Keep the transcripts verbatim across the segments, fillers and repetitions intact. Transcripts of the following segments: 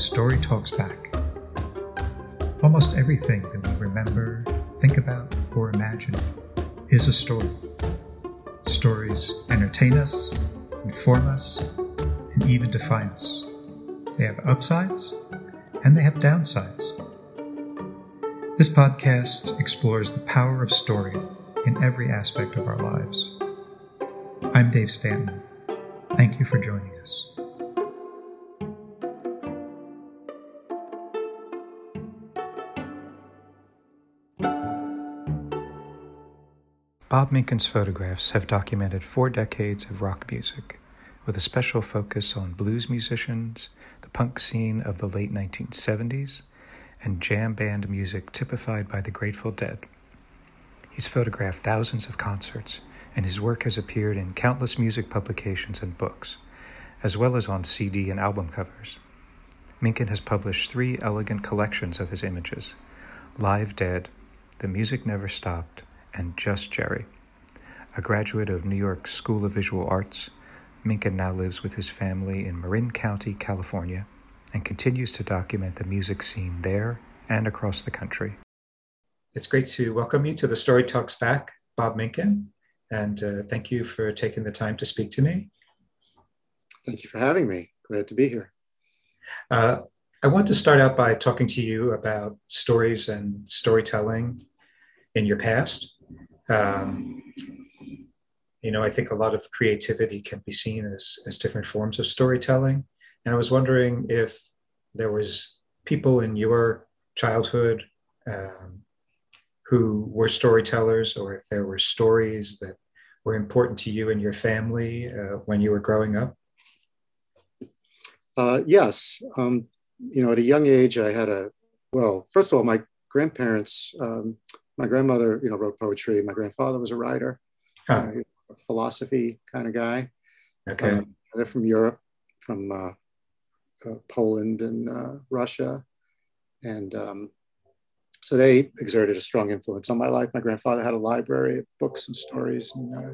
story talks back. Almost everything that we remember, think about, or imagine is a story. Stories entertain us, inform us, and even define us. They have upsides, and they have downsides. This podcast explores the power of story in every aspect of our lives. I'm Dave Stanton. Thank you for joining us. Bob Minkin's photographs have documented four decades of rock music, with a special focus on blues musicians, the punk scene of the late nineteen seventies, and jam band music typified by the Grateful Dead. He's photographed thousands of concerts, and his work has appeared in countless music publications and books, as well as on C D and album covers. Minkin has published three elegant collections of his images, Live Dead, The Music Never Stopped, and Just Jerry. A graduate of New York's School of Visual Arts, Minkin now lives with his family in Marin County, California, and continues to document the music scene there and across the country. It's great to welcome you to The Story Talks Back, Bob Minkin, and uh, thank you for taking the time to speak to me. Thank you for having me. Glad to be here. Uh, I want to start out by talking to you about stories and storytelling in your past. Um, you know, I think a lot of creativity can be seen as, as different forms of storytelling. And I was wondering if there was people in your childhood um, who were storytellers, or if there were stories that were important to you and your family uh, when you were growing up? Uh, yes. Um, you know, at a young age, I had a, well, first of all, my grandparents, um, my grandmother, you know, wrote poetry. My grandfather was a writer. Huh. You know, a philosophy kind of guy. Okay. Um, they're from Europe, from uh, uh, Poland and uh, Russia. And um, so they exerted a strong influence on my life. My grandfather had a library of books and stories, and uh,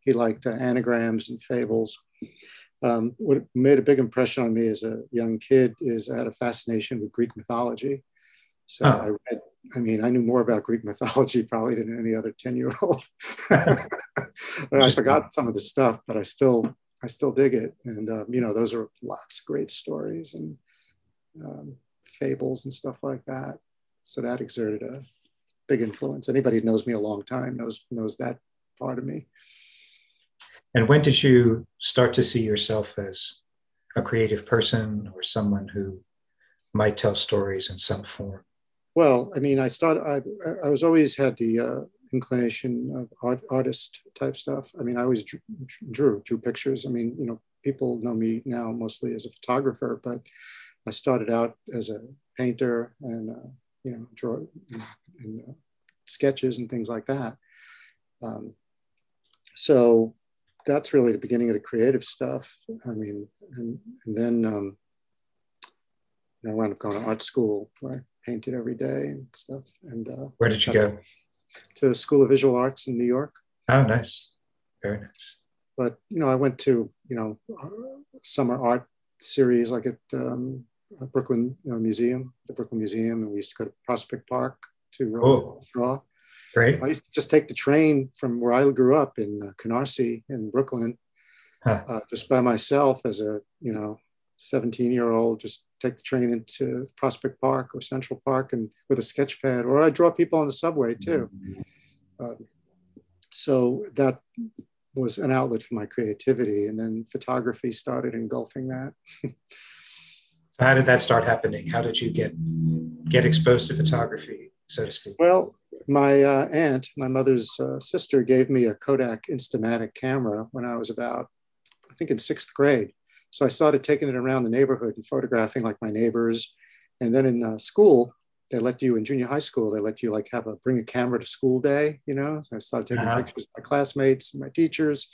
he liked uh, anagrams and fables. Um, what made a big impression on me as a young kid is I had a fascination with Greek mythology. So oh. I read, I mean, I knew more about Greek mythology probably than any other ten-year-old. I forgot some of the stuff, but I still, I still dig it. And, um, you know, those are lots of great stories and um, fables and stuff like that. So that exerted a big influence. Anybody who knows me a long time knows, knows that part of me. And when did you start to see yourself as a creative person or someone who might tell stories in some form? Well, I mean, I started, I, I was always had the uh, inclination of art, artist type stuff. I mean, I always drew, drew, drew pictures. I mean, you know, people know me now mostly as a photographer, but I started out as a painter and, uh, you know, draw and, and uh, sketches and things like that. Um, so that's really the beginning of the creative stuff. I mean, and, and then um, I wound up going to art school where I painted every day and stuff. And uh, where did you go? To the School of Visual Arts in New York. Oh, nice. Very nice. But, you know, I went to, you know, summer art series like at um, Brooklyn you know, Museum, the Brooklyn Museum. And we used to go to Prospect Park to oh, draw. Great. I used to just take the train from where I grew up in uh, Canarsie in Brooklyn, huh. uh, just by myself as a, you know, seventeen-year-old, just take the train into Prospect Park or Central Park and with a sketch pad, or I draw people on the subway too. Uh, so that was an outlet for my creativity. And then photography started engulfing that. So how did that start happening? How did you get, get exposed to photography, so to speak? Well, my uh, aunt, my mother's uh, sister, gave me a Kodak Instamatic camera when I was about, I think in sixth grade. So I started taking it around the neighborhood and photographing like my neighbors. And then in uh, school, they let you in junior high school, they let you like have a, bring a camera to school day, you know? So I started taking uh-huh. pictures of my classmates and my teachers.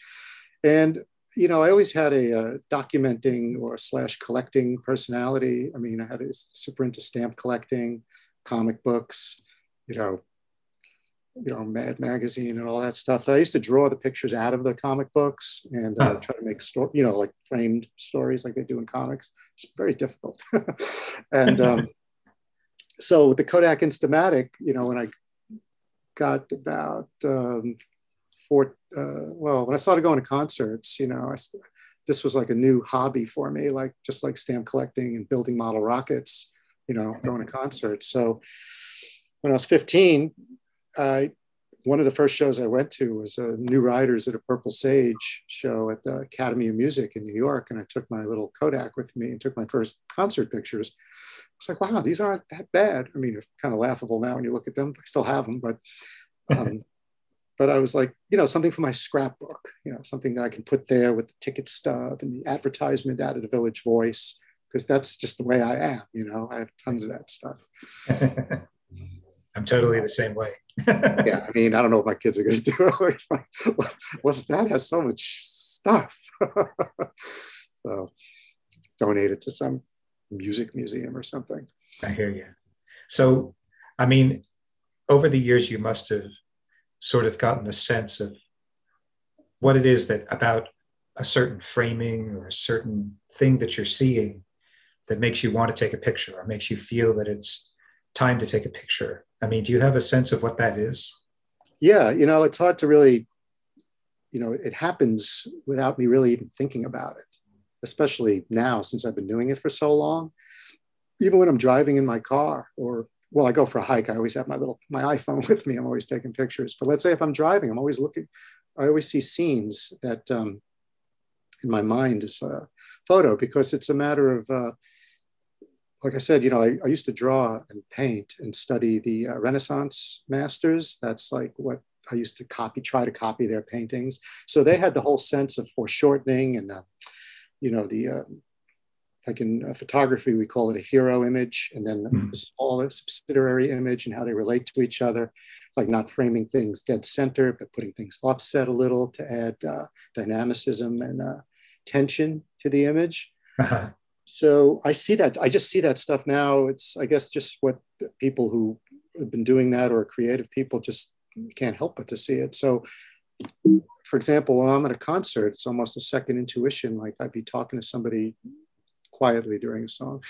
And, you know, I always had a uh, documenting or slash collecting personality. I mean, I had a super into stamp collecting, comic books, you know, you know, Mad Magazine and all that stuff. I used to draw the pictures out of the comic books and uh, try to make, sto- you know, like framed stories like they do in comics. It's very difficult. And um, so with the Kodak Instamatic, you know, when I got about um, four, uh, well, when I started going to concerts, you know, I, this was like a new hobby for me, like just like stamp collecting and building model rockets, you know, going to concerts. So when I was fifteen, I, one of the first shows I went to was a New Riders at a Purple Sage show at the Academy of Music in New York. And I took my little Kodak with me and took my first concert pictures. I was like, wow, these aren't that bad. I mean, they're kind of laughable now when you look at them. I still have them, but, um, but I was like, you know, something for my scrapbook, you know, something that I can put there with the ticket stub and the advertisement out of the Village Voice, because that's just the way I am, you know, I have tons of that stuff. I'm totally the same way. Yeah, I mean, I don't know what my kids are going to do. Well, Dad has so much stuff. So donate it to some music museum or something. I hear you. So, I mean, over the years, you must have sort of gotten a sense of what it is that about a certain framing or a certain thing that you're seeing that makes you want to take a picture or makes you feel that it's time to take a picture. I mean, do you have a sense of what that is? Yeah, you know, it's hard to really, you know, it happens without me really even thinking about it, especially now since I've been doing it for so long. Even when I'm driving in my car or, well, I go for a hike, I always have my little, my iPhone with me. I'm always taking pictures. But let's say if I'm driving, I'm always looking, I always see scenes that um, in my mind is a photo, because it's a matter of, uh, like I said, you know, I, I used to draw and paint and study the uh, Renaissance masters. That's like what I used to copy, try to copy their paintings. So they had the whole sense of foreshortening and, uh, you know, the uh, like in uh, photography, we call it a hero image, and then mm-hmm. a smaller subsidiary image and how they relate to each other, like not framing things dead center, but putting things offset a little to add uh, dynamicism and uh, tension to the image. Uh-huh. So I see that, I just see that stuff now. It's, I guess, just what people who have been doing that or creative people just can't help but to see it. So, for example, when I'm at a concert, it's almost a second intuition. Like I'd be talking to somebody quietly during a song,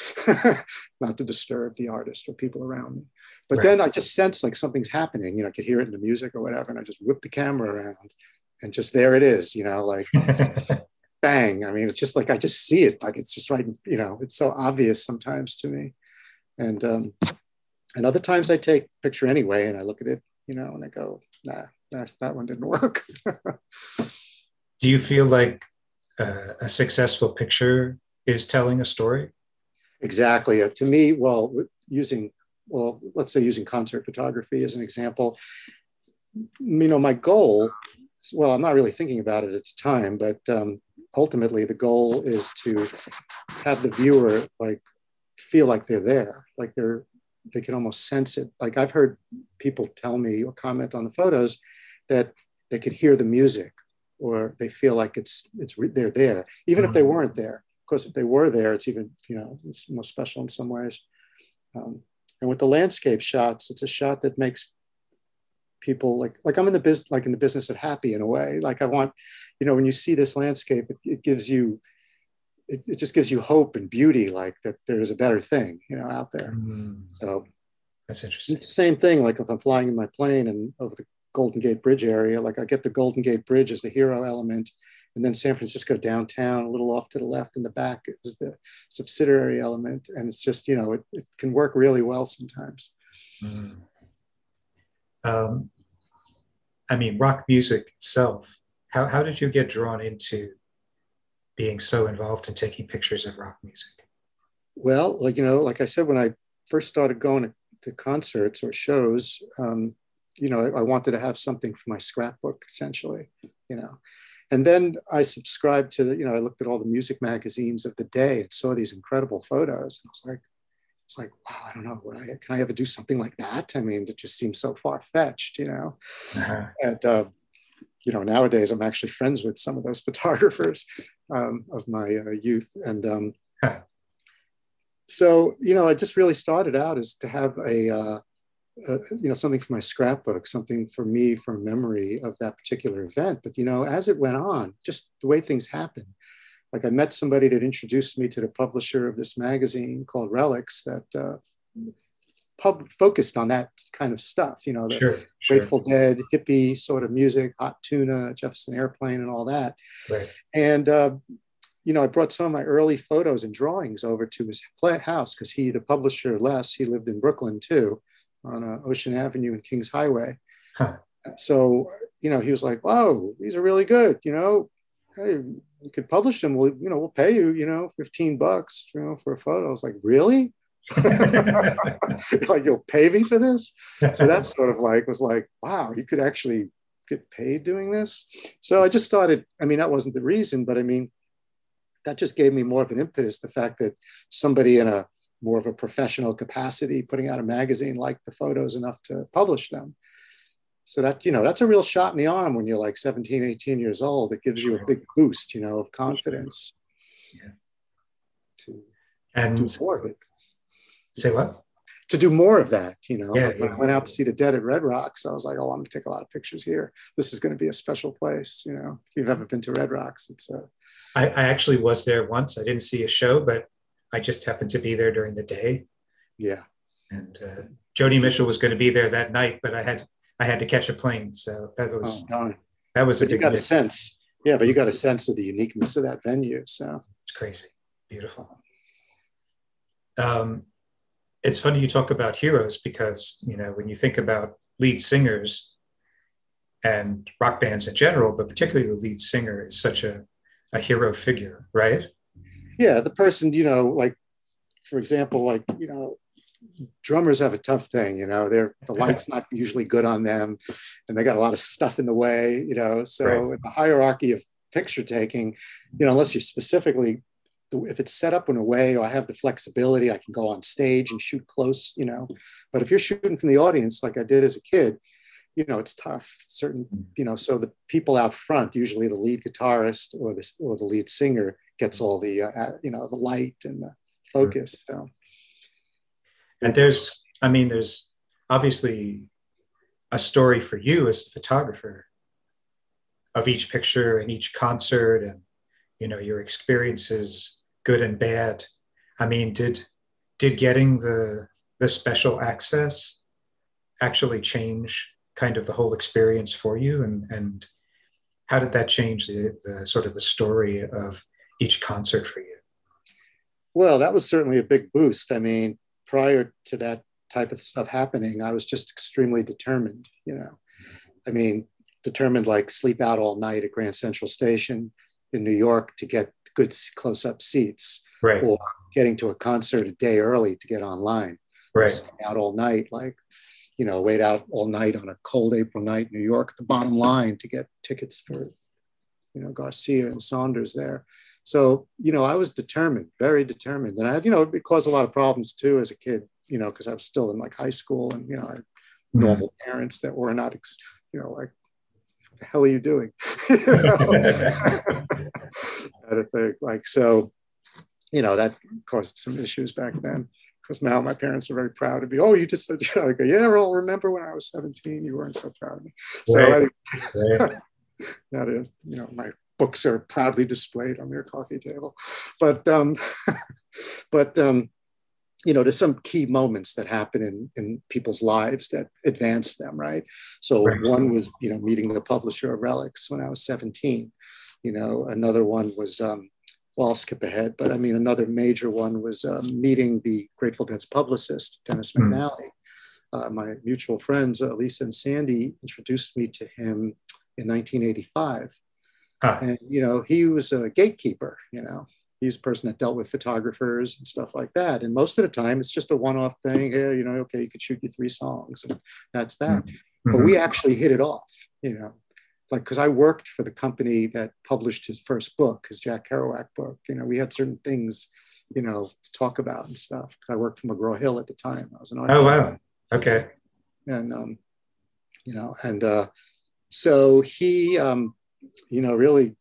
not to disturb the artist or people around me. But right. then I just sense like something's happening, you know, I could hear it in the music or whatever. And I just whip the camera around and just, there it is, you know, like, bang. I mean, it's just like, I just see it. Like it's just right. You know, it's so obvious sometimes to me. And, um, and other times I take a picture anyway, and I look at it, you know, and I go, nah, that, that one didn't work. Do you feel like uh, a successful picture is telling a story? Exactly. Uh, to me, well, using, well, let's say using concert photography as an example, you know, my goal, well, I'm not really thinking about it at the time, but, um, ultimately, the goal is to have the viewer like feel like they're there, like they're they can almost sense it. Like I've heard people tell me or comment on the photos that they could hear the music, or they feel like it's it's they're there, even if they weren't there. Of course, if they were there, it's even you know it's more special in some ways. Um, and with the landscape shots, it's a shot that makes people like like I'm in the business like in the business of happy in a way. Like I want, you know, when you see this landscape, it, it gives you, it, it just gives you hope and beauty, like that there is a better thing, you know, out there. Mm. So that's interesting. It's the same thing. Like if I'm flying in my plane and over the Golden Gate Bridge area, like I get the Golden Gate Bridge as the hero element, and then San Francisco downtown, a little off to the left in the back is the subsidiary element, and it's just you know it, it can work really well sometimes. Mm. Um, I mean, rock music itself. How how did you get drawn into being so involved in taking pictures of rock music? Well, like you know, like I said, when I first started going to, to concerts or shows, um, you know, I, I wanted to have something for my scrapbook, essentially, you know. And then I subscribed to the, you know, I looked at all the music magazines of the day and saw these incredible photos, and I was like, it's like, wow, I don't know, would I, can I ever do something like that? I mean, it just seems so far-fetched, you know. Uh-huh. And uh, you know, nowadays I'm actually friends with some of those photographers um, of my uh, youth. And um, so, you know, I just really started out as to have a, uh, uh, you know, something for my scrapbook, something for me for memory of that particular event. But, you know, as it went on, just the way things happened, like I met somebody that introduced me to the publisher of this magazine called Relics that uh, pub focused on that kind of stuff, you know, the sure, Grateful sure. Dead, hippie sort of music, Hot Tuna, Jefferson Airplane and all that. Right. And, uh, you know, I brought some of my early photos and drawings over to his house because he, the publisher Les, he lived in Brooklyn too, on uh, Ocean Avenue and Kings Highway. Huh. So, you know, he was like, "Whoa, these are really good, you know, hey, we could publish them. We'll, you know, we'll pay you, you know, fifteen bucks, you know, for a photo." I was like, "Really? Like, you'll pay me for this?" So that sort of like was like, wow, you could actually get paid doing this. So I just started, I mean, that wasn't the reason, but I mean, that just gave me more of an impetus, the fact that somebody in a more of a professional capacity putting out a magazine liked the photos enough to publish them. So that, you know, that's a real shot in the arm when you're like seventeen, eighteen years old. It gives you a big boost, you know, of confidence. Yeah. To, and to more of it. Say what? To do more of that, you know. Yeah, like yeah. When I went out to see the Dead at Red Rocks, I was like, "Oh, I'm gonna take a lot of pictures here. This is gonna be a special place," you know. If you've ever been to Red Rocks, it's a... I, I actually was there once. I didn't see a show, but I just happened to be there during the day. Yeah. And uh, Joni Mitchell was gonna be there that night, but I had I had to catch a plane. So that was oh, that was but a big you got mix. a sense. Yeah, but you got a sense of the uniqueness of that venue. So it's crazy. Beautiful. Um, it's funny you talk about heroes because, you know, when you think about lead singers and rock bands in general, but particularly the lead singer is such a, a hero figure, right? Yeah, the person, you know, like, for example, like, you know, drummers have a tough thing, you know, they're the light's not usually good on them and they got a lot of stuff in the way, you know, so right. in the hierarchy of picture taking, you know, unless you're specifically, if it's set up in a way, or I have the flexibility, I can go on stage and shoot close, you know, but if you're shooting from the audience, like I did as a kid, you know, it's tough, certain, you know, so the people out front, usually the lead guitarist or the, or the lead singer gets all the, uh, you know, the light and the focus. So. And there's, I mean, there's obviously a story for you as a photographer of each picture and each concert and, you know, your experiences, good and bad. I mean, did did getting the the special access actually change kind of the whole experience for you? And, and how did that change the, the sort of the story of each concert for you? Well, that was certainly a big boost. I mean, prior to that type of stuff happening, I was just extremely determined, you know. I mean, determined like sleep out all night at Grand Central Station in New York to get good close-up seats, right. or getting to a concert a day early to get online, right. stay out all night, like, you know, wait out all night on a cold April night in New York at the bottom line to get tickets for, you know, Garcia and Saunders there. So, you know, I was determined, very determined. And I had, you know, it caused a lot of problems too as a kid, you know, because I was still in like high school and, you know, I had normal parents that were not, you know, like, "What the hell are you doing?" Kind of thing. Like, so, you know, that caused some issues back then, because now my parents are very proud of me. "Oh, you just said," you know, I go, "Yeah, I'll remember when I was seventeen, you weren't so proud of me." So right. I, right. That is, you know, my books are proudly displayed on their coffee table. But, um, but um, you know, there's some key moments that happen in, in people's lives that advance them, right? So right. one was, you know, meeting the publisher of Relics when I was seventeen. You know, another one was, um, well, I'll skip ahead, but I mean, another major one was uh, meeting the Grateful Dead's publicist, Dennis McNally. Uh, my mutual friends, uh, Lisa and Sandy, introduced me to him in nineteen eighty-five. Huh. And, you know, he was a gatekeeper, you know, he's a person that dealt with photographers and stuff like that. And most of the time, it's just a one-off thing. Hey, you know, okay, you could shoot your three songs and that's that. Mm-hmm. But we actually hit it off, you know, like, because I worked for the company that published his first book, his Jack Kerouac book. You know, we had certain things, you know, to talk about and stuff. I worked for McGraw-Hill at the time. I was an artist. Oh, wow. Okay. And, um, you know, and uh, so he... Um, you know, really,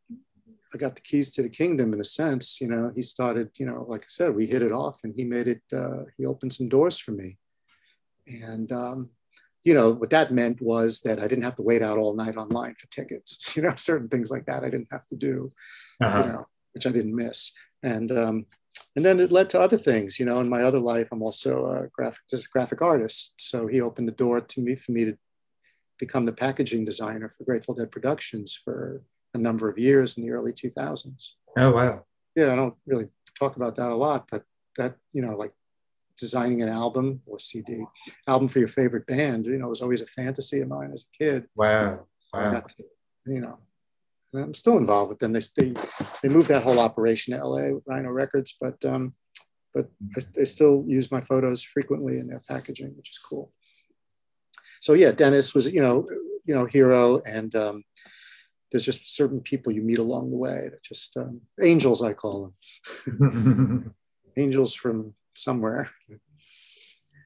I got the keys to the kingdom in a sense, you know, he started, you know, like I said, we hit it off and he made it, uh, he opened some doors for me. And, um, you know, what that meant was that I didn't have to wait out all night online for tickets, you know, certain things like that I didn't have to do, uh-huh. you know, which I didn't miss. And um, and then it led to other things, you know, in my other life, I'm also a graphic, just a graphic artist. So he opened the door to me for me to become the packaging designer for Grateful Dead Productions for a number of years in the early two thousands. Oh, wow. Yeah, I don't really talk about that a lot, but that, you know, like designing an album or C D, album for your favorite band, you know, was always a fantasy of mine as a kid. Wow. So wow. I got to, you know, and I'm still involved with them. They, they, they moved that whole operation to L A with Rhino Records, but, um, but I, they still use my photos frequently in their packaging, which is cool. So yeah, Dennis was, you know, you know, hero, and um, there's just certain people you meet along the way that just um, angels, I call them, angels from somewhere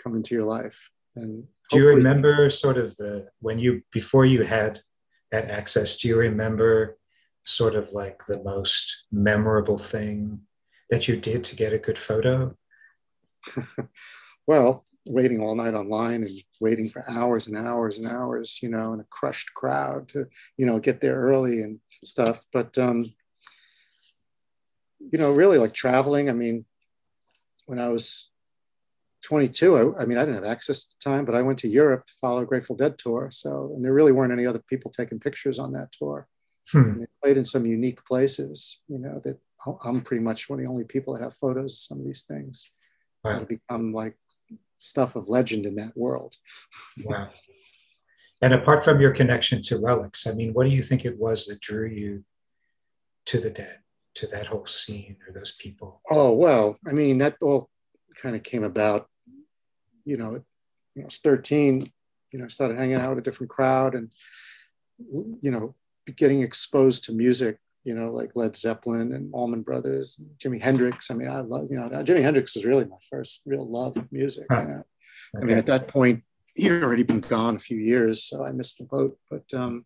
come into your life. And do you remember sort of the, when you, before you had that access, do you remember sort of like the most memorable thing that you did to get a good photo? Well, waiting all night online and waiting for hours and hours and hours, you know, in a crushed crowd to, you know, get there early and stuff. But, um, you know, really like traveling. I mean, when I was twenty-two, I, I mean, I didn't have access to time, but I went to Europe to follow Grateful Dead tour. So, and there really weren't any other people taking pictures on that tour. Hmm. And they played in some unique places, you know, that I'm pretty much one of the only people that have photos of some of these things. Wow. Become like stuff of legend in that world. Wow. And apart from your connection to Relics, I mean, what do you think it was that drew you to the Dead, to that whole scene or those people? Oh, well, I mean, that all kind of came about, you know, when I was thirteen, you know, I started hanging out with a different crowd and, you know, getting exposed to music, you know, like Led Zeppelin and Allman Brothers, and Jimi Hendrix. I mean, I love, you know, Jimi Hendrix was really my first real love of music. Huh. You know? Okay. I mean, at that point, he'd already been gone a few years, so I missed the boat. But um,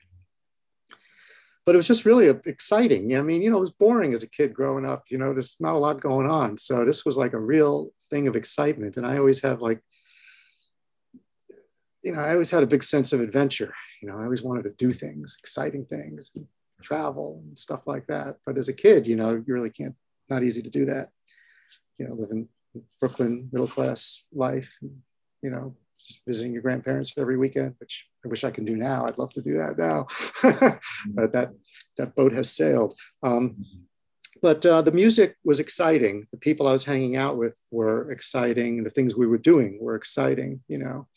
but it was just really exciting. I mean, you know, it was boring as a kid growing up. You know, there's not a lot going on. So this was like a real thing of excitement. And I always have like, you know, I always had a big sense of adventure. You know, I always wanted to do things, exciting things, travel and stuff like that. But as a kid, you know, you really can't, not easy to do that. You know, living Brooklyn, middle-class life, and, you know, just visiting your grandparents every weekend, which I wish I can do now. I'd love to do that now, but that, that boat has sailed. Um, but uh, the music was exciting. The people I was hanging out with were exciting. The things we were doing were exciting, you know.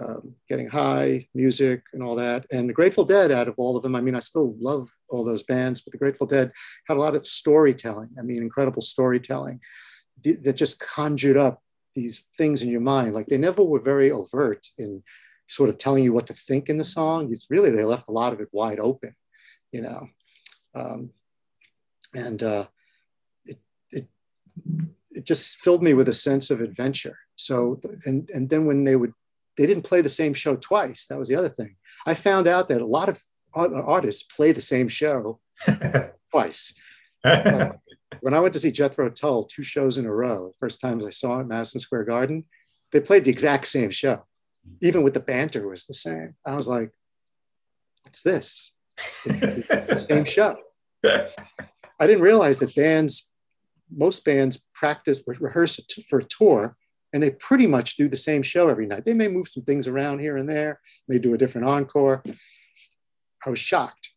Um, getting high, music, and all that. And the Grateful Dead, out of all of them, I mean, I still love all those bands, but the Grateful Dead had a lot of storytelling. I mean, incredible storytelling that just conjured up these things in your mind. Like, they never were very overt in sort of telling you what to think in the song. It's really, they left a lot of it wide open, you know. Um, and uh, it, it, it just filled me with a sense of adventure. So, and, and then when they would, they didn't play the same show twice. That was the other thing. I found out that a lot of artists play the same show twice. Uh, when I went to see Jethro Tull two shows in a row, first times I saw him at Madison Square Garden, they played the exact same show. Even with the banter was the same. I was like, what's this? It's the, the same show. I didn't realize that bands, most bands practice, rehearse for a tour, and they pretty much do the same show every night. They may move some things around here and there. They do a different encore. I was shocked.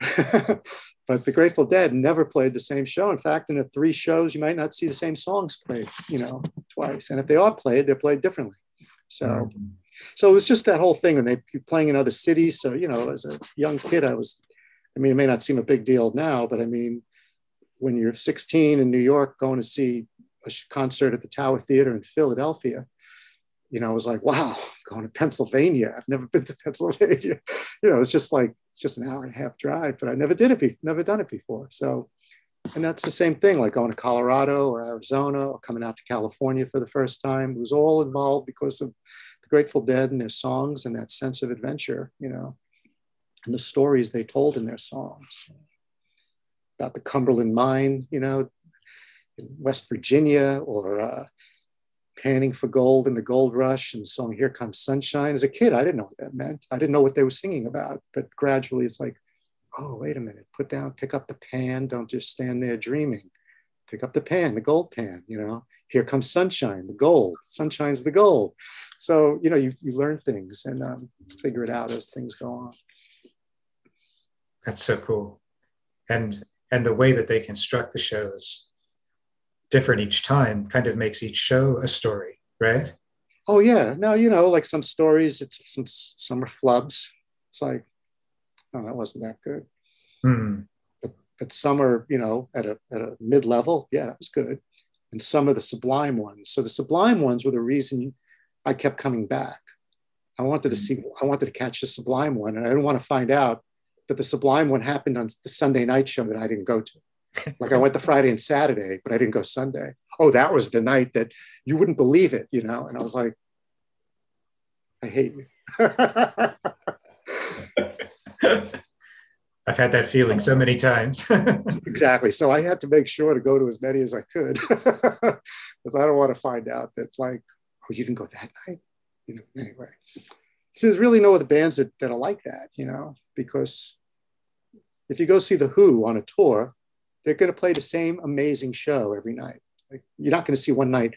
But the Grateful Dead never played the same show. In fact, in the three shows, you might not see the same songs played, you know, twice. And if they are played, they're played differently. So, mm-hmm. so it was just that whole thing. And they were playing in other cities. So, you know, as a young kid, I was, I mean, it may not seem a big deal now, but I mean, when you're sixteen in New York, going to see a concert at the Tower Theater in Philadelphia, you know, I was like, wow, I'm going to Pennsylvania. I've never been to Pennsylvania. You know, it's just like, just an hour and a half drive, but I never did it, be- never done it before. So, and that's the same thing, like going to Colorado or Arizona or coming out to California for the first time. It was all involved because of the Grateful Dead and their songs and that sense of adventure, you know, and the stories they told in their songs. About the Cumberland Mine, you know, in West Virginia, or uh, panning for gold in the gold rush and the song Here Comes Sunshine. As a kid, I didn't know what that meant. I didn't know what they were singing about, but gradually it's like, oh, wait a minute, put down, pick up the pan, don't just stand there dreaming. Pick up the pan, the gold pan, you know, here comes sunshine, the gold, sunshine's the gold. So, you know, you, you learn things and um, figure it out as things go on. That's so cool. And, and the way that they construct the shows different each time kind of makes each show a story, right? Oh yeah, no, you know, like some stories, it's some, some are flubs. It's like, oh, that wasn't that good. Hmm. But some are, you know, at a, at a mid-level, yeah, that was good. And some are the sublime ones. So the sublime ones were the reason I kept coming back. I wanted to see, I wanted to catch the sublime one. And I didn't want to find out that the sublime one happened on the Sunday night show that I didn't go to. Like I went the Friday and Saturday, but I didn't go Sunday. Oh, that was the night that you wouldn't believe it, you know? And I was like, I hate you. I've had that feeling so many times. Exactly. So I had to make sure to go to as many as I could because I don't want to find out that like, oh, you didn't go that night? You know, anyway. So there's really no other bands that, that are like that, you know, because if you go see The Who on a tour, they're going to play the same amazing show every night. Like, you're not going to see one night,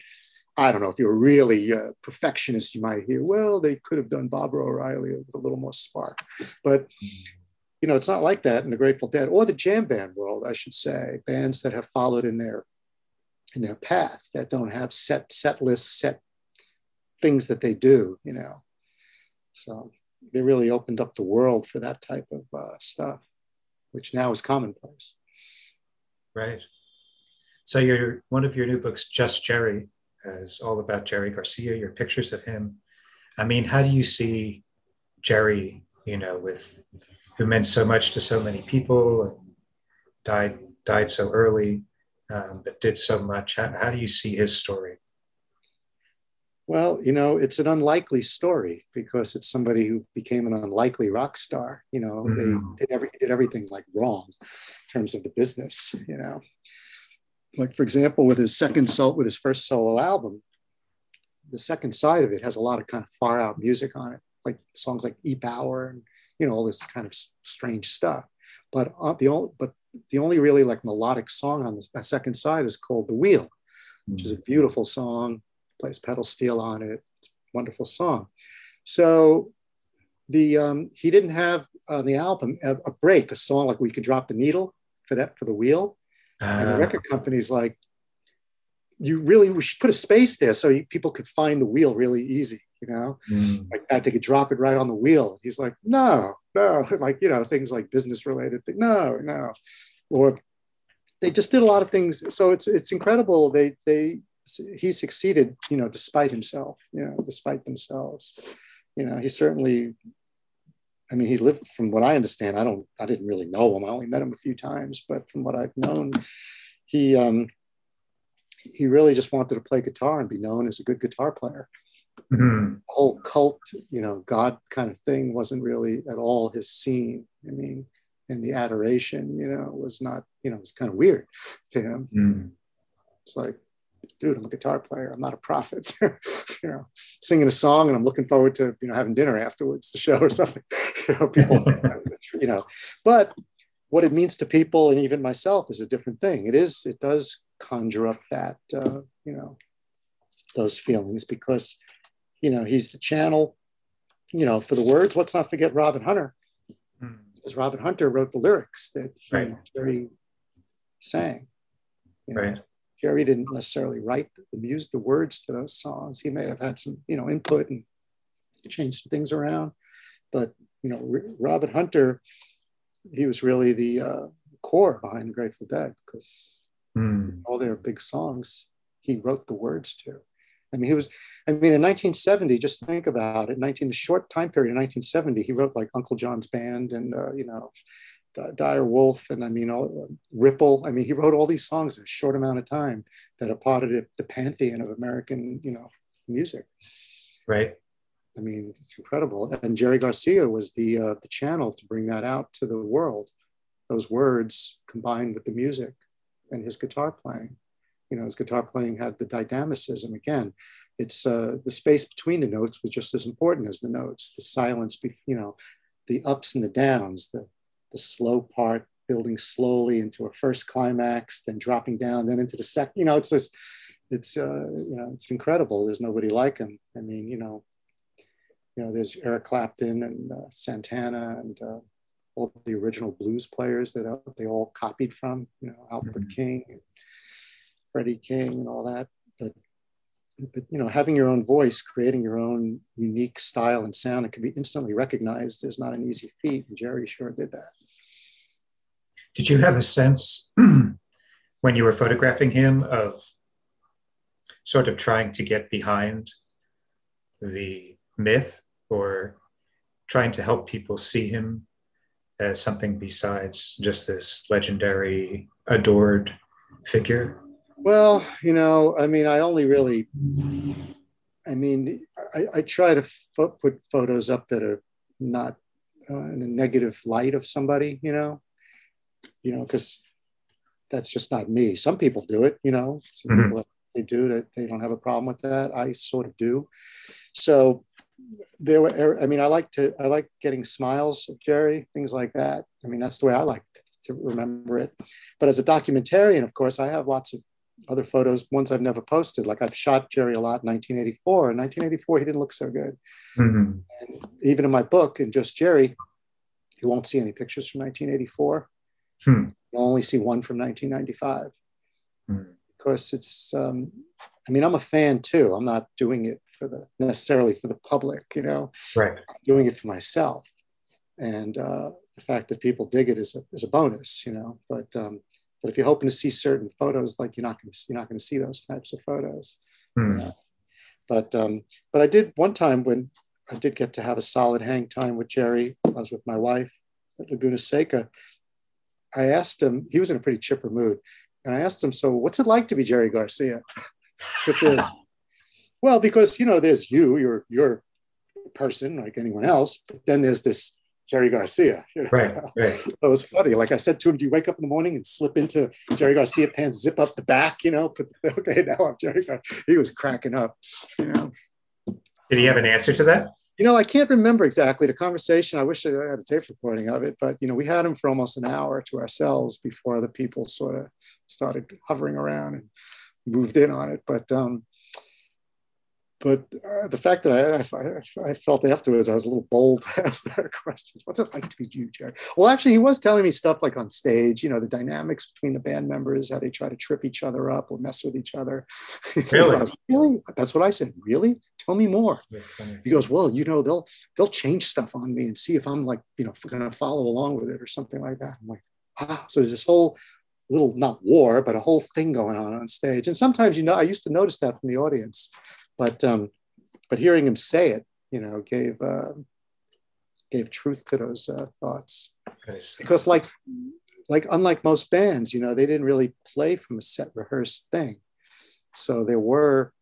I don't know, if you're really a perfectionist, you might hear, well, they could have done Barbara O'Reilly with a little more spark. But you know, it's not like that in the Grateful Dead or the jam band world, I should say, bands that have followed in their in their path that don't have set set lists, set things that they do, you know. So they really opened up the world for that type of uh, stuff, which now is commonplace. Right. So your one of your new books, Just Jerry, is all about Jerry Garcia, your pictures of him. I mean, how do you see Jerry, you know, with who meant so much to so many people and died died so early, um, but did so much? How, how do you see his story? Well, you know, it's an unlikely story because it's somebody who became an unlikely rock star. You know, mm-hmm. they did, every, did everything like wrong in terms of the business, you know. Like, for example, with his second sol- with his first solo album, the second side of it has a lot of kind of far out music on it, like songs like E Power and, you know, all this kind of strange stuff. But uh, the only, but the only really like melodic song on the second side is called The Wheel, mm-hmm. which is a beautiful song, plays pedal steel on it. It's a wonderful song. So the um, he didn't have on uh, the album a, a break, a song like We Could Drop the Needle for that, for The Wheel. Uh. And the record company's like, you really, we should put a space there so you, people could find The Wheel really easy. You know, mm. like that, they could drop it right on the wheel. He's like, no, no, like, you know, things like business related, thing. no, no. Or they just did a lot of things. So it's, it's incredible. They, they, he succeeded, you know, despite himself, you know, despite themselves, you know, he certainly, I mean, he lived, from what I understand, I don't, I didn't really know him. I only met him a few times, but from what I've known, he, um, he really just wanted to play guitar and be known as a good guitar player. Mm-hmm. The whole cult, you know, God kind of thing wasn't really at all his scene. I mean, and the adoration, you know, was not, you know, it was kind of weird to him. Mm-hmm. It's like, dude, I'm a guitar player. I'm not a prophet. You know, singing a song and I'm looking forward to, you know, having dinner afterwards, the show or something. You know, people, you know, but what it means to people and even myself is a different thing. It is, it does conjure up that, uh, you know, those feelings because, you know, he's the channel, you know, for the words. Let's not forget Robert Hunter, because Robert Hunter wrote the lyrics that he, right. Jerry sang. You know, right. Jerry didn't necessarily write the music, the words to those songs. He may have had some, you know, input and changed some things around. But, you know, Robert Hunter, he was really the uh, core behind the Grateful Dead because mm. all their big songs, he wrote the words to. I mean, he was, I mean, in nineteen seventy, just think about it, nineteen the short time period in nineteen seventy, he wrote like Uncle John's Band and, uh, you know, D- Dire Wolf and I mean, all, uh, Ripple. I mean, he wrote all these songs in a short amount of time that are part of the pantheon of American, you know, music. Right. I mean, it's incredible. And Jerry Garcia was the, uh, the channel to bring that out to the world. Those words combined with the music and his guitar playing. you know, his guitar playing had the dynamicism. Again, it's uh, the space between the notes was just as important as the notes, the silence, you know, the ups and the downs, the, the slow part, building slowly into a first climax, then dropping down, then into the second, you know, it's this, it's, uh, you know, it's incredible. There's nobody like him. I mean, you know, you know, there's Eric Clapton and uh, Santana and uh, all the original blues players that uh, they all copied from, you know, Albert mm-hmm. King and Freddie King and all that. But, but, you know, having your own voice, creating your own unique style and sound, it can be instantly recognized is not an easy feat. And Jerry sure did that. Did you have a sense when you were photographing him of sort of trying to get behind the myth or trying to help people see him as something besides just this legendary, adored figure? Well, you know, I mean, I only really, I mean, I, I try to fo- put photos up that are not uh, in a negative light of somebody, you know? You know, because that's just not me. Some people do it, you know, some mm-hmm. people they do that, they don't have a problem with that. I sort of do. So there were, I mean, I like to, I like getting smiles of Jerry, things like that. I mean, that's the way I like to remember it. But as a documentarian, of course, I have lots of other photos, ones I've never posted. Like I've shot Jerry a lot in nineteen eighty-four. In nineteen eighty-four, he didn't look so good. Mm-hmm. And even in my book, in Just Jerry, you won't see any pictures from nineteen eighty-four. Hmm. You'll only see one from nineteen ninety-five. Hmm. Because it's, um, I mean, I'm a fan too. I'm not doing it for the necessarily for the public, you know. Right. I'm doing it for myself, and uh, the fact that people dig it is a is a bonus, you know. But um, but if you're hoping to see certain photos, like you're not going to you're not going to see those types of photos. Hmm. You know? But um, but I did one time when I did get to have a solid hang time with Jerry. I was with my wife at Laguna Seca. I asked him, he was in a pretty chipper mood. And I asked him, so what's it like to be Jerry Garcia? Because there's, well, because, you know, there's you, you're, you're a person like anyone else, but then there's this Jerry Garcia. You know? Right, right. So it was funny. Like I said to him, do you wake up in the morning and slip into Jerry Garcia pants, zip up the back, you know, put, okay, now I'm Jerry Garcia. He was cracking up, you know. Did he have an answer to that? You know, I can't remember exactly the conversation. I wish I had a tape recording of it, but, you know, we had him for almost an hour to ourselves before the people sort of started hovering around and moved in on it. But um, but uh, the fact that I, I, I felt afterwards I was a little bold to ask that question. What's it like to be you, Jerry? Well, actually, he was telling me stuff like on stage, you know, the dynamics between the band members, how they try to trip each other up or mess with each other. Really? Like, really? That's what I said. Really? Tell me more. He goes, well, you know, they'll they'll change stuff on me and see if I'm like, you know, going to follow along with it or something like that. I'm like, wow. So there's this whole little, not war, but a whole thing going on on stage. And sometimes, you know, I used to notice that from the audience, but um, but hearing him say it, you know, gave uh, gave truth to those uh, thoughts. Because like like unlike most bands, you know, they didn't really play from a set rehearsed thing. So there were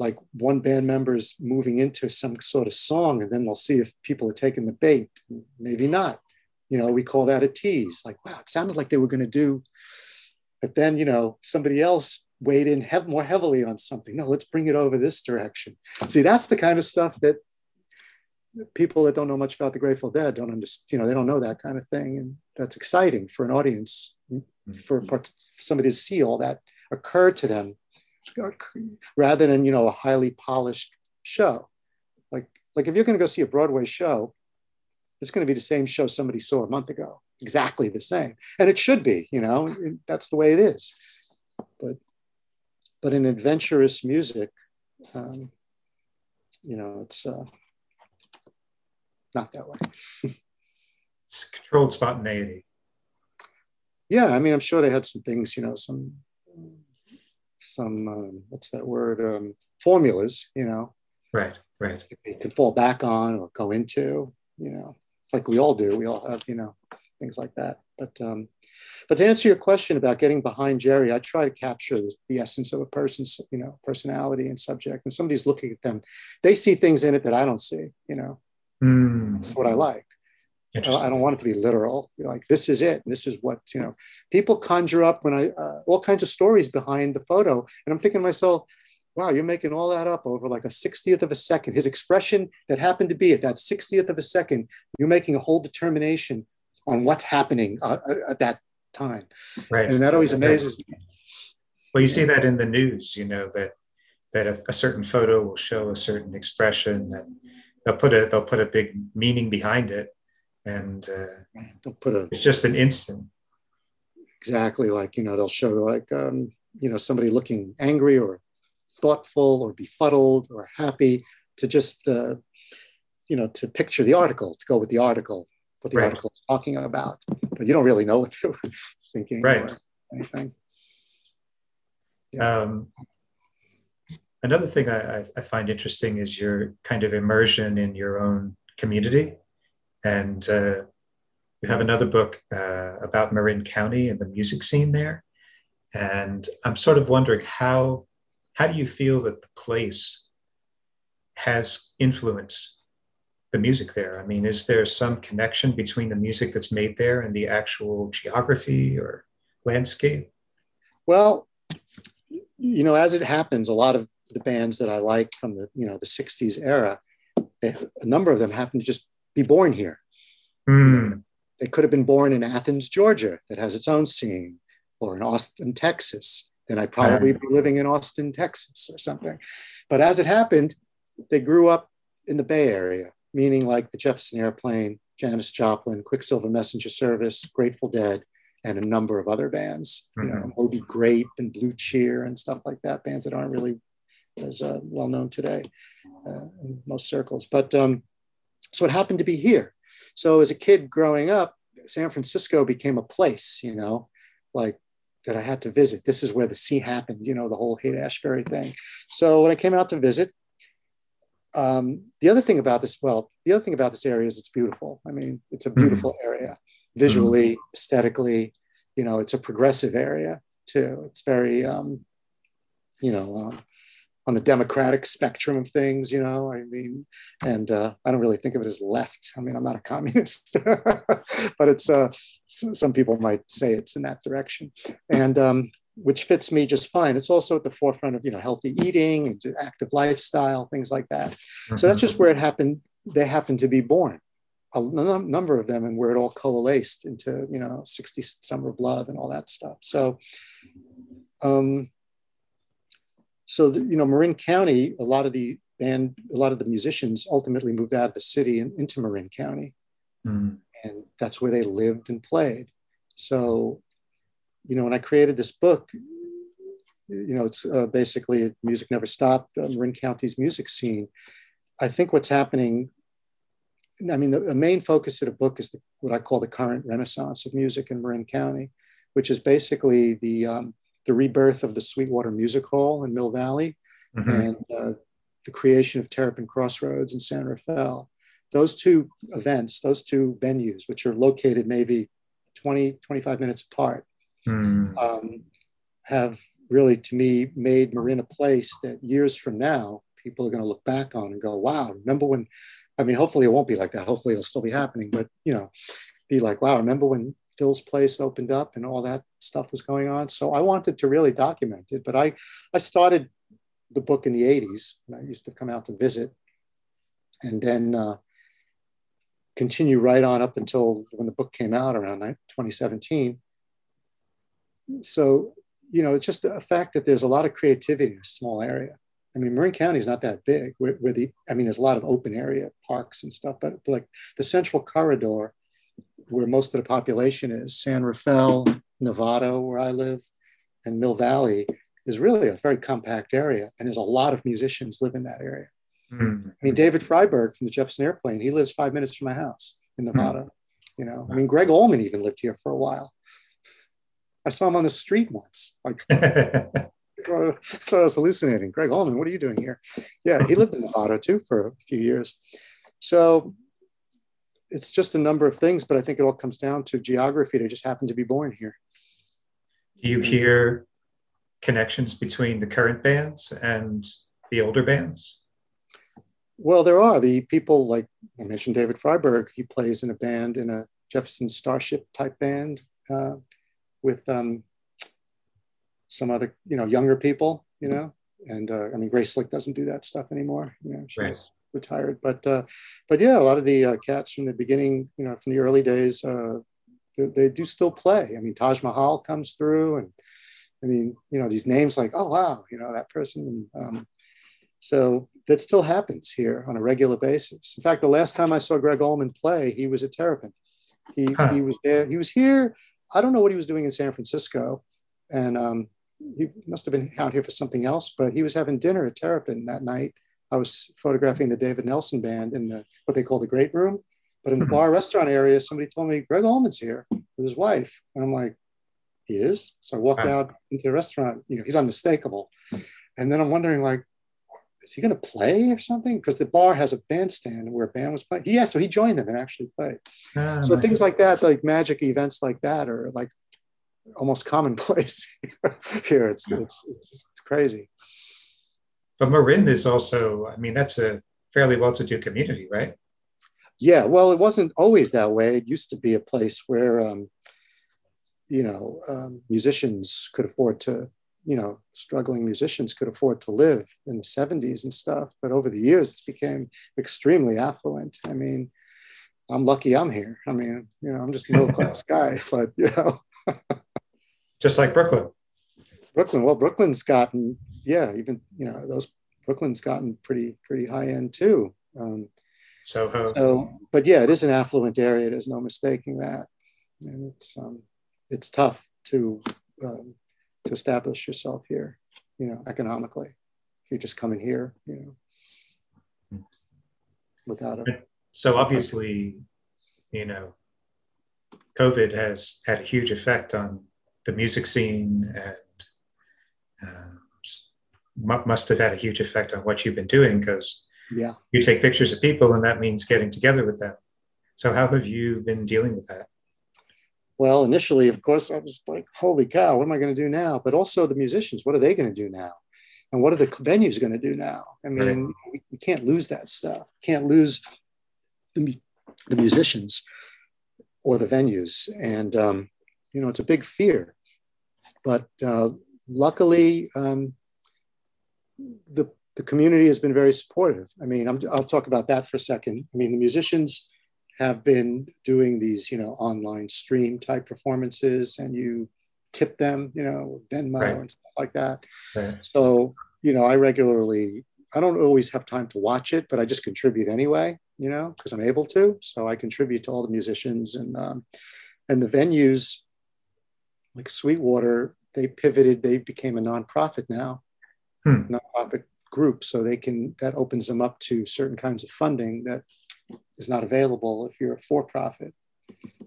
like one band member's moving into some sort of song and then they'll see if people are taking the bait, maybe not. You know, we call that a tease. Like, wow, it sounded like they were gonna do, but then, you know, somebody else weighed in have more heavily on something. No, let's bring it over this direction. See, that's the kind of stuff that people that don't know much about the Grateful Dead don't understand, you know, they don't know that kind of thing. And that's exciting for an audience, for somebody to see all that occur to them, rather than, you know, a highly polished show. Like, like if you're going to go see a Broadway show, it's going to be the same show somebody saw a month ago, exactly the same. And it should be, you know, that's the way it is. But, but in adventurous music, um, you know, it's uh, not that way. It's controlled spontaneity. Yeah, I mean, I'm sure they had some things, you know, some, some um, what's that word, um, formulas, you know. Right, right. They could fall back on or go into, you know, like we all do. We all have, you know, things like that. But um, but to answer your question about getting behind Jerry, I try to capture the essence of a person's, you know, personality and subject. When somebody's looking at them, they see things in it that I don't see, you know. Mm. That's what I like. I don't, I don't want it to be literal. You're like, this is it. This is what, you know, people conjure up when I, uh, all kinds of stories behind the photo. And I'm thinking to myself, wow, you're making all that up over like a sixtieth of a second. His expression that happened to be at that sixtieth of a second, you're making a whole determination on what's happening uh, at that time. Right. And that always amazes me. Well, you see that in the news, you know, that, that a, a certain photo will show a certain expression, and they'll put a, they'll put a big meaning behind it. And uh, they'll put a, it's just an instant. Exactly. Like, you know, they'll show like, um, you know, somebody looking angry or thoughtful or befuddled or happy to just, uh, you know, to picture the article, to go with the article, what the right. article is talking about. But you don't really know what they're thinking right. or anything. Yeah. Um, another thing I, I find interesting is your kind of immersion in your own community. And uh, you have another book uh, about Marin County and the music scene there. And I'm sort of wondering how, how do you feel that the place has influenced the music there? I mean, is there some connection between the music that's made there and the actual geography or landscape? Well, you know, as it happens, a lot of the bands that I like from the, you know, the sixties era, they, a number of them happen to just be born here. Mm. They could have been born in Athens, Georgia, that has its own scene, or in Austin, Texas. Then I'd probably be living in Austin, Texas or something. But as it happened, they grew up in the Bay Area, meaning like the Jefferson Airplane, Janis Joplin, Quicksilver Messenger Service, Grateful Dead, and a number of other bands, mm-hmm. you know, Moby Grape and Blue Cheer and stuff like that, bands that aren't really as uh, well known today uh, in most circles. But um, so it happened to be here. So as a kid growing up, San Francisco became a place, you know, like that I had to visit. This is where the sea happened, you know, the whole Haight-Ashbury thing. So when I came out to visit, um, the other thing about this, well, the other thing about this area is it's beautiful. I mean, it's a beautiful mm-hmm. area, visually, mm-hmm. aesthetically, you know, it's a progressive area too. It's very, um, you know, uh, on the democratic spectrum of things, you know, I mean, and uh, I don't really think of it as left. I mean, I'm not a communist, but it's, uh, some people might say it's in that direction, and um, which fits me just fine. It's also at the forefront of, you know, healthy eating and active lifestyle, things like that. Mm-hmm. So that's just where it happened. They happened to be born, a n- number of them, and where it all coalesced into, you know, sixty Summer of Love and all that stuff. So, um, So, the, you know, Marin County, a lot of the band, a lot of the musicians ultimately moved out of the city and into Marin County. Mm. And that's where they lived and played. So, you know, when I created this book, you know, it's uh, basically Music Never Stopped, uh, Marin County's music scene. I think what's happening, I mean, the, the main focus of the book is the, what I call the current renaissance of music in Marin County, which is basically the, um, the rebirth of the Sweetwater Music Hall in Mill Valley, mm-hmm. and uh, the creation of Terrapin Crossroads in San Rafael. Those two events, those two venues, which are located maybe twenty, twenty-five minutes apart, mm. um, have really, to me, made Marin a place that years from now, people are going to look back on and go, wow, remember when, I mean, hopefully it won't be like that. Hopefully it'll still be happening, but, you know, be like, wow, remember when Phil's place opened up and all that stuff was going on. So I wanted to really document it, but I, I started the book in the eighties, and I used to come out to visit, and then uh, continue right on up until when the book came out around twenty seventeen. So, you know, it's just a fact that there's a lot of creativity in a small area. I mean, Marin County is not that big. We're, we're the, I mean, there's a lot of open area parks and stuff, but like the central corridor where most of the population is, San Rafael, Novato, where I live, and Mill Valley, is really a very compact area. And there's a lot of musicians live in that area. Mm-hmm. I mean, David Freiberg from the Jefferson Airplane, he lives five minutes from my house in Novato. Mm-hmm. You know, I mean, Greg Allman even lived here for a while. I saw him on the street once. I thought I was hallucinating. Greg Allman, what are you doing here? Yeah, he lived in Novato too for a few years. So it's just a number of things, but I think it all comes down to geography. They just happen to be born here. Do you hear connections between the current bands and the older bands? Well, there are the people like I mentioned, David Freiberg. He plays in a band, in a Jefferson Starship type band uh, with um, some other, you know, younger people, you know. And uh, I mean, Grace Slick doesn't do that stuff anymore. You know, she's right. retired. But uh, but yeah, a lot of the uh, cats from the beginning, you know, from the early days, uh, they, they do still play. I mean, Taj Mahal comes through, and I mean, you know, these names like, oh wow, you know, that person. And, um, so that still happens here on a regular basis. In fact, the last time I saw Greg Allman play, he was at Terrapin. He huh. he was there. He was here. I don't know what he was doing in San Francisco, and um, he must have been out here for something else. But he was having dinner at Terrapin that night. I was photographing the David Nelson band in the what they call the Great Room, but in the mm-hmm. bar restaurant area, somebody told me Greg Allman's here with his wife, and I'm like, he is. So I walked wow. out into the restaurant. You know, he's unmistakable. And then I'm wondering, like, is he going to play or something? Because the bar has a bandstand where a band was playing. Yeah, so he joined them and actually played. Oh, so nice. Things like that, like magic events like that, are like almost commonplace here. It's, yeah. it's it's it's crazy. But Marin is also, I mean, that's a fairly well-to-do community, right? Yeah. Well, it wasn't always that way. It used to be a place where, um, you know, um, musicians could afford to. You know, struggling musicians could afford to live in the seventies and stuff. But over the years, it's became extremely affluent. I mean, I'm lucky I'm here. I mean, you know, I'm just a middle-class guy, but, you know. Just like Brooklyn. Brooklyn. Well, Brooklyn's gotten, yeah, even, you know, those Brooklyn's gotten pretty, pretty high-end too. Um, Soho. So, but yeah, it is an affluent area. There's no mistaking that. And it's, um, it's tough to, um, to establish yourself here, you know, economically, if you're just coming here, you know, without a. So obviously, you know, COVID has had a huge effect on the music scene, and uh, must have had a huge effect on what you've been doing, because yeah, you take pictures of people, and that means getting together with them. So how have you been dealing with that? Well, initially, of course, I was like, holy cow, what am I going to do now? But also the musicians, what are they going to do now? And what are the venues going to do now? I mean, right. we, we can't lose that stuff. Can't lose the, the musicians or the venues. And, um, you know, it's a big fear. But uh, luckily, um, the, the community has been very supportive. I mean, I'm, I'll talk about that for a second. I mean, the musicians have been doing these, you know, online stream type performances, and you tip them, you know, Venmo right. and stuff like that. Right. So, you know, I regularly, I don't always have time to watch it, but I just contribute anyway, you know, because I'm able to. So I contribute to all the musicians, and um, and the venues like Sweetwater, they pivoted, they became a nonprofit now, hmm. nonprofit group. So they can, that opens them up to certain kinds of funding that is not available if you're a for-profit.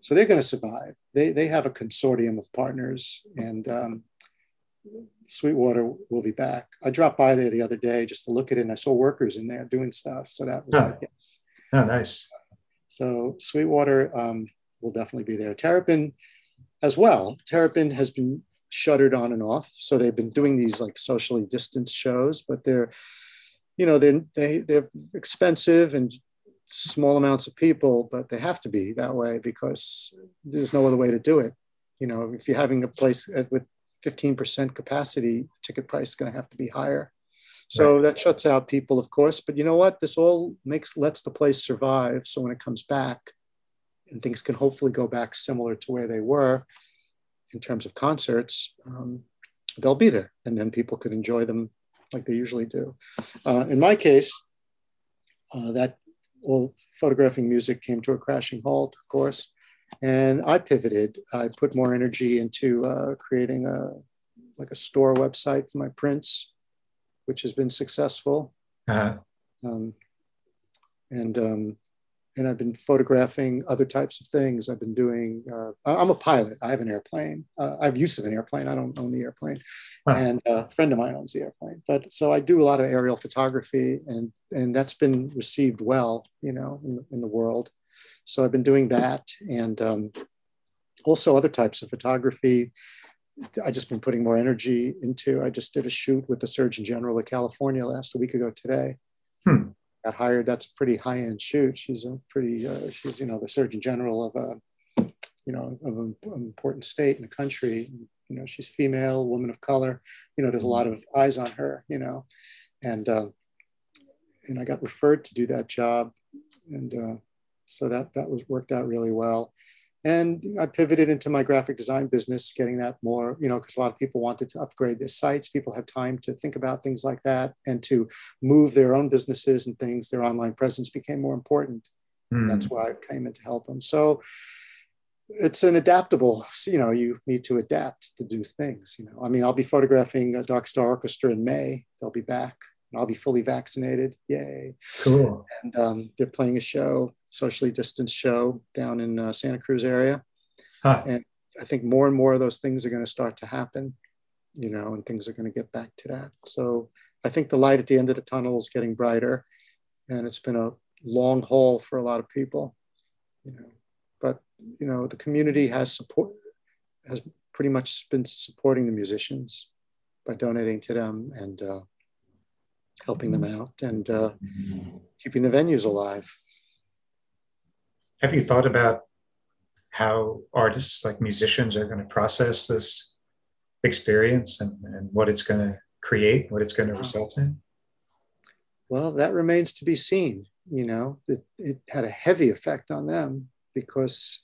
So they're going to survive. They they have a consortium of partners, and um, Sweetwater will be back. I dropped by there the other day just to look at it, and I saw workers in there doing stuff. So that was oh. like, yes. Oh, nice. So Sweetwater um, will definitely be there. Terrapin as well. Terrapin has been shuttered on and off. So they've been doing these like socially distanced shows, but they're, you know, they're, they, they're expensive and small amounts of people, but they have to be that way because there's no other way to do it. You know, if you're having a place with fifteen percent capacity, the ticket price is going to have to be higher. So right. that shuts out people, of course, but you know what? This all makes, lets the place survive. So when it comes back, and things can hopefully go back similar to where they were in terms of concerts, um, they'll be there. And then people could enjoy them like they usually do. Uh, in my case, uh, that well, photographing music came to a crashing halt, of course, and I pivoted. I put more energy into uh, creating a like a store website for my prints, which has been successful. Uh-huh. Um, and um, and I've been photographing other types of things. I've been doing. Uh, I'm a pilot. I have an airplane. Uh, I have use of an airplane. I don't own the airplane, huh. and a friend of mine owns the airplane. But so I do a lot of aerial photography, and and that's been received well, you know, in, in the world. So I've been doing that, and um, also other types of photography. I just been putting more energy into. I just did a shoot with the Surgeon General of California last a week ago today. Hmm. got hired. That's a pretty high-end shoot. She's a pretty, uh, she's, you know, the Surgeon General of a, you know, of an important state in the country. You know, she's female, woman of color, you know, there's a lot of eyes on her, you know, and, uh, and I got referred to do that job. And uh, so that, that was worked out really well. And I pivoted into my graphic design business, getting that more, you know, because a lot of people wanted to upgrade their sites. People have time to think about things like that and to move their own businesses and things. Their online presence became more important. Mm. That's why I came in to help them. So it's an adaptable, you know, you need to adapt to do things, you know. I mean, I'll be photographing a Dark Star Orchestra in May. They'll be back. And I'll be fully vaccinated. Yay. Cool. And um, they're playing a show, socially distanced show down in uh, Santa Cruz area. Huh. And I think more and more of those things are going to start to happen, you know, and things are going to get back to that. So I think the light at the end of the tunnel is getting brighter, and it's been a long haul for a lot of people, you know, but, you know, the community has support, has pretty much been supporting the musicians by donating to them and uh, helping them out and uh, keeping the venues alive. Have you thought about how artists, like musicians, are going to process this experience and, and what it's going to create, what it's going to result in? Well, that remains to be seen. You know, it, it had a heavy effect on them because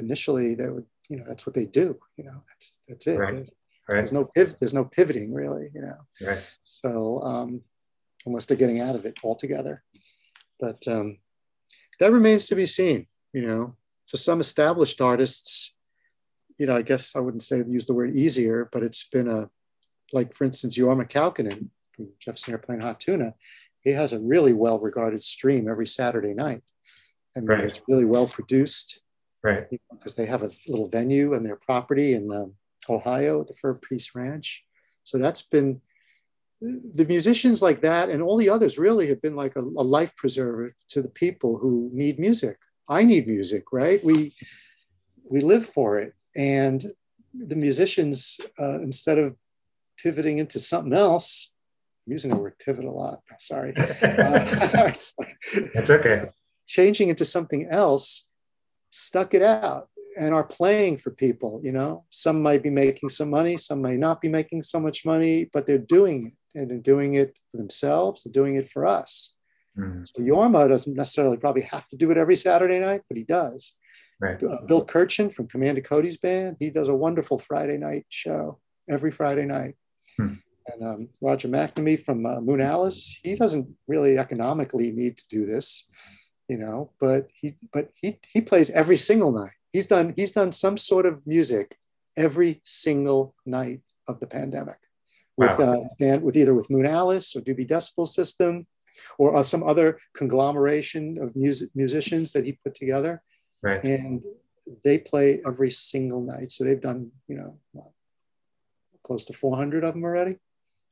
initially they would, you know, that's what they do. You know, that's that's it. Right. There's, right. there's no piv- there's no pivoting really. You know, right. So um, unless they're getting out of it altogether, but. Um, That remains to be seen, you know. For some established artists, you know, I guess I wouldn't say use the word easier, but it's been a, like, for instance, Jorma Kaukonen from Jefferson Airplane Hot Tuna, he has a really well-regarded stream every Saturday night. I mean, right. It's really well-produced. Right. You know, because they have a little venue and their property in um, Ohio at the Fur Priest Ranch. So that's been, the musicians like that and all the others really have been like a, a life preserver to the people who need music. I need music, right? We we live for it. And the musicians, uh, instead of pivoting into something else, I'm using the word pivot a lot, sorry. Uh, That's okay. Changing into something else, stuck it out and are playing for people, you know? Some might be making some money, some may not be making so much money, but they're doing it. And they're doing it for themselves, they're doing it for us. Mm-hmm. So Jorma doesn't necessarily probably have to do it every Saturday night, but he does. Right. Uh, Bill Kirchen from Commander Cody's band, he does a wonderful Friday night show, every Friday night. Hmm. And um, Roger McNamee from uh, Moon Alice, he doesn't really economically need to do this, you know, but he but he he plays every single night. He's done he's done some sort of music every single night of the pandemic. With, wow. uh, band, with either with Moon Alice or Doobie Decibel System or uh, some other conglomeration of music musicians that he put together. Right. And they play every single night. So they've done, you know, what, close to four hundred of them already.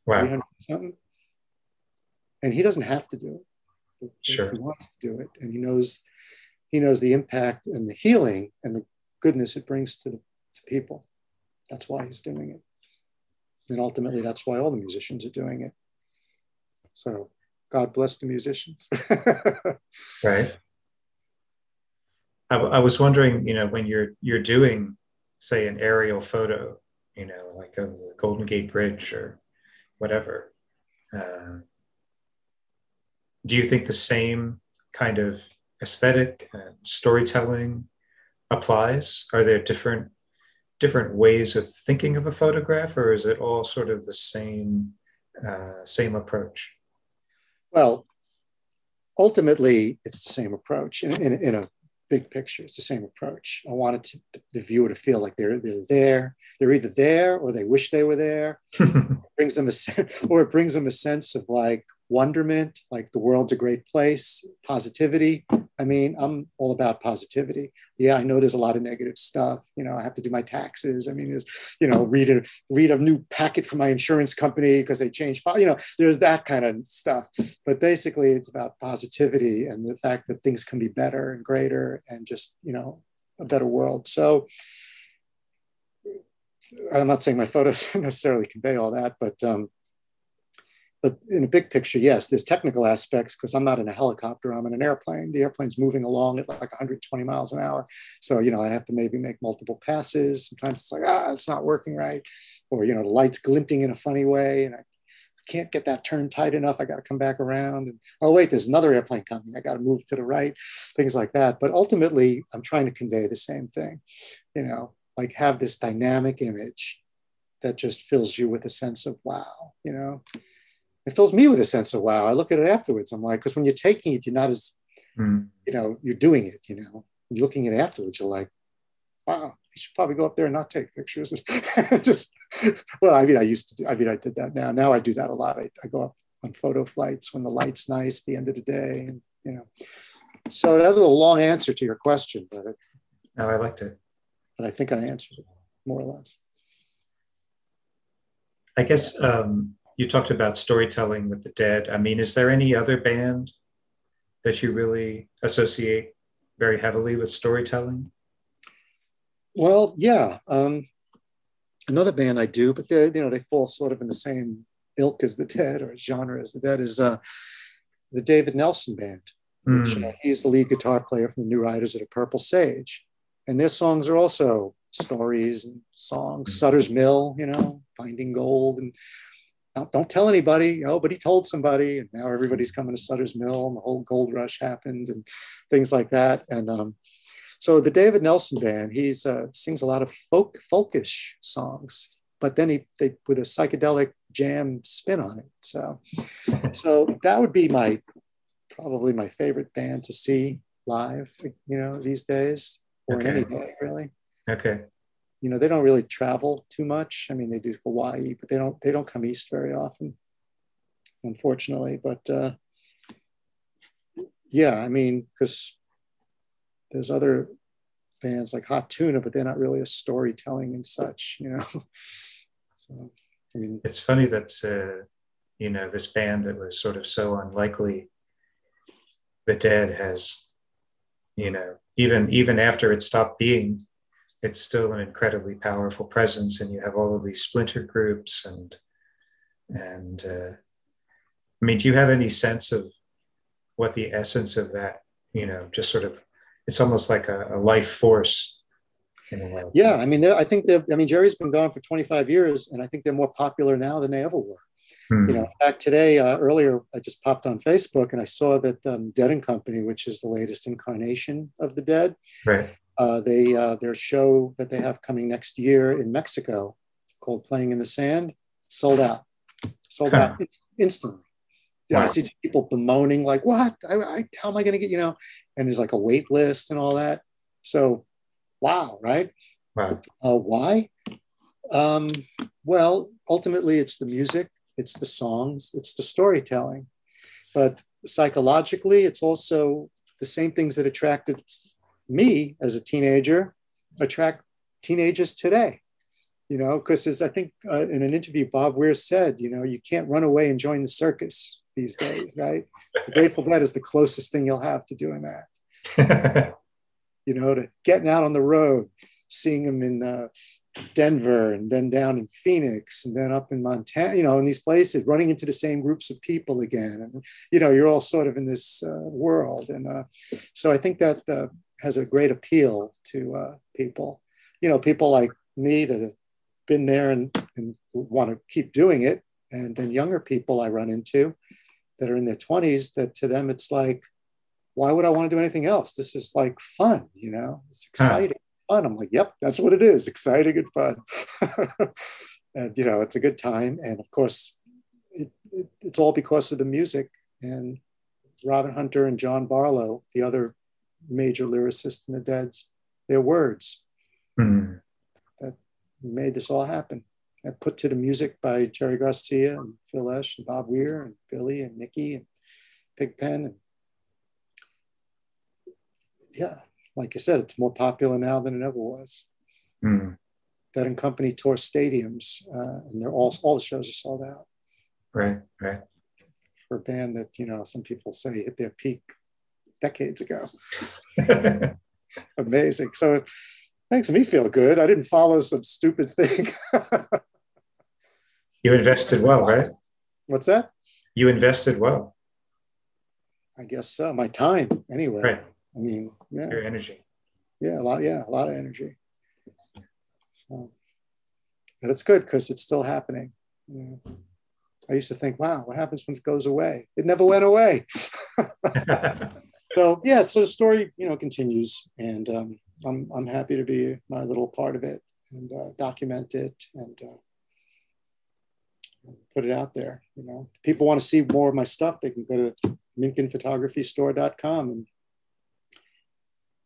Wow. three hundred something. And he doesn't have to do it. Sure. He wants to do it. And he knows, he knows the impact and the healing and the goodness it brings to, the, to people. That's why he's doing it. And ultimately, that's why all the musicians are doing it. So God bless the musicians. Right. I, I was wondering, you know, when you're you're doing, say, an aerial photo, you know, like of the Golden Gate Bridge or whatever, uh, do you think the same kind of aesthetic and storytelling applies? Are there different different ways of thinking of a photograph, or is it all sort of the same uh, same approach? Well, ultimately, it's the same approach. In, in, in a big picture, it's the same approach. I wanted to, the viewer to feel like they're, they're there. They're either there or they wish they were there. It brings them a, or it brings them a sense of like wonderment, like the world's a great place, positivity. I mean, I'm all about positivity. Yeah, I know there's a lot of negative stuff. You know, I have to do my taxes. I mean, there's, you know, read a read a new packet from my insurance company because they changed, you know, there's that kind of stuff. But basically, it's about positivity and the fact that things can be better and greater and just, you know, a better world. So I'm not saying my photos necessarily convey all that, but um, But in a big picture, yes, there's technical aspects because I'm not in a helicopter, I'm in an airplane. The airplane's moving along at like one hundred twenty miles an hour. So, you know, I have to maybe make multiple passes. Sometimes it's like, ah, it's not working right. Or, you know, the light's glinting in a funny way and I can't get that turn tight enough. I got to come back around. And, oh, wait, there's another airplane coming. I got to move to the right, things like that. But ultimately, I'm trying to convey the same thing, you know, like have this dynamic image that just fills you with a sense of wow, you know. It fills me with a sense of wow. I look at it afterwards. I'm like, because when you're taking it, you're not as, mm. you know, you're doing it, you know, you're looking at it afterwards. You're like, wow, I should probably go up there and not take pictures. Just, well, I mean, I used to do, I mean, I did that now. Now I do that a lot. I, I go up on photo flights when the light's nice at the end of the day, and, you know. So that was a long answer to your question, but. It, no, I liked it. But I think I answered it more or less. I guess, um, you talked about storytelling with the Dead. I mean, is there any other band that you really associate very heavily with storytelling? Well, yeah. Um, another band I do, but they, you know, they fall sort of in the same ilk as the Dead or genre as the Dead is uh, the David Nelson Band. Mm. Which, uh, he's the lead guitar player from the New Riders of the Purple Sage. And their songs are also stories and songs, mm. Sutter's Mill, you know, Finding Gold, and Don't Tell Anybody, oh, but he told somebody, and now everybody's coming to Sutter's Mill, and the whole gold rush happened, and things like that. And um, so the David Nelson Band, he uh, sings a lot of folk, folkish songs, but then he they, with a psychedelic jam spin on it. So, so that would be my probably my favorite band to see live, you know, these days, or okay. any day, really. Okay. You know, they don't really travel too much. I mean, they do Hawaii, but they don't they don't come east very often, unfortunately. But uh, yeah, I mean, because there's other bands like Hot Tuna, but they're not really a storytelling and such, you know. So, I mean, it's funny that uh, you know, this band that was sort of so unlikely, the Dead has, you know, even even after it stopped being, it's still an incredibly powerful presence, and you have all of these splinter groups, and and uh, I mean, do you have any sense of what the essence of that, you know, just sort of, it's almost like a, a life force in a way? Yeah, I mean, I think that, I mean, Jerry's been gone for twenty-five years, and I think they're more popular now than they ever were. Hmm. You know, in fact, today, uh, earlier, I just popped on Facebook, and I saw that um, Dead and Company, which is the latest incarnation of the Dead, right. Uh, they uh, their show that they have coming next year in Mexico called Playing in the Sand, sold out, sold out instantly. Wow. I see people bemoaning like, what, I, I, how am I going to get, you know, and there's like a wait list and all that. So, wow, right? Wow. Uh, why? Um, well, ultimately, it's the music, it's the songs, it's the storytelling. But psychologically, it's also the same things that attracted me as a teenager attract teenagers today, you know, because as I think uh, in an interview, Bob Weir said, you know, you can't run away and join the circus these days, right? The Grateful Dead is the closest thing you'll have to doing that, you know, to getting out on the road, seeing them in uh, Denver, and then down in Phoenix, and then up in Montana, you know, in these places, running into the same groups of people again. And, you know, you're all sort of in this uh, world. And uh, so I think that, uh, has a great appeal to uh, people, you know, people like me that have been there and, and want to keep doing it. And then younger people I run into that are in their twenties, that to them, it's like, why would I want to do anything else? This is like fun, you know, it's exciting, huh. fun. I'm like, yep, that's what it is. Exciting and fun. And, you know, it's a good time. And of course it, it, it's all because of the music, and Robert Hunter and John Barlow, the other major lyricist in the Dead's, their words mm. that made this all happen. And put to the music by Jerry Garcia and Phil Lesh and Bob Weir and Billy and Nicky and Pigpen. And yeah, like I said, it's more popular now than it ever was. Mm. Dead and Company tour stadiums, uh, and they're all all the shows are sold out. Right, right. For a band that, you know, some people say hit their peak decades ago. Amazing. So it makes me feel good. I didn't follow some stupid thing. You invested well, right? What's that? you invested well. I guess so. My time, anyway. Right. I mean, yeah. Your energy. Yeah, a lot. Yeah, a lot of energy. So, but it's good because it's still happening. Yeah. I used to think, wow, what happens when it goes away? It never went away. So yeah, so the story, you know, continues, and um, I'm I'm happy to be my little part of it and uh, document it and uh, put it out there. You know, if people want to see more of my stuff, they can go to minkin photography store dot com and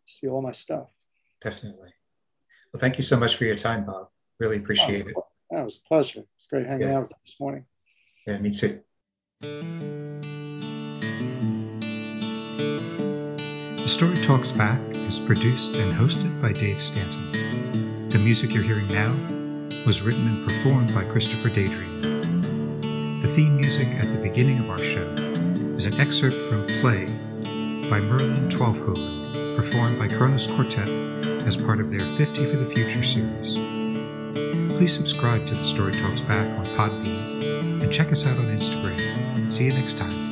see all my stuff. Definitely. Well, thank you so much for your time, Bob. Really appreciate oh, it. That oh, was a pleasure. It's great hanging yeah. out with you this morning. Yeah, me too. The Story Talks Back is produced and hosted by Dave Stanton. The music you're hearing now was written and performed by Christopher Daydream. The theme music at the beginning of our show is an excerpt from Play by Merlin Twelfhoven, performed by Kronos Quartet as part of their fifty for the Future series. Please subscribe to The Story Talks Back on Podbean and check us out on Instagram. See you next time.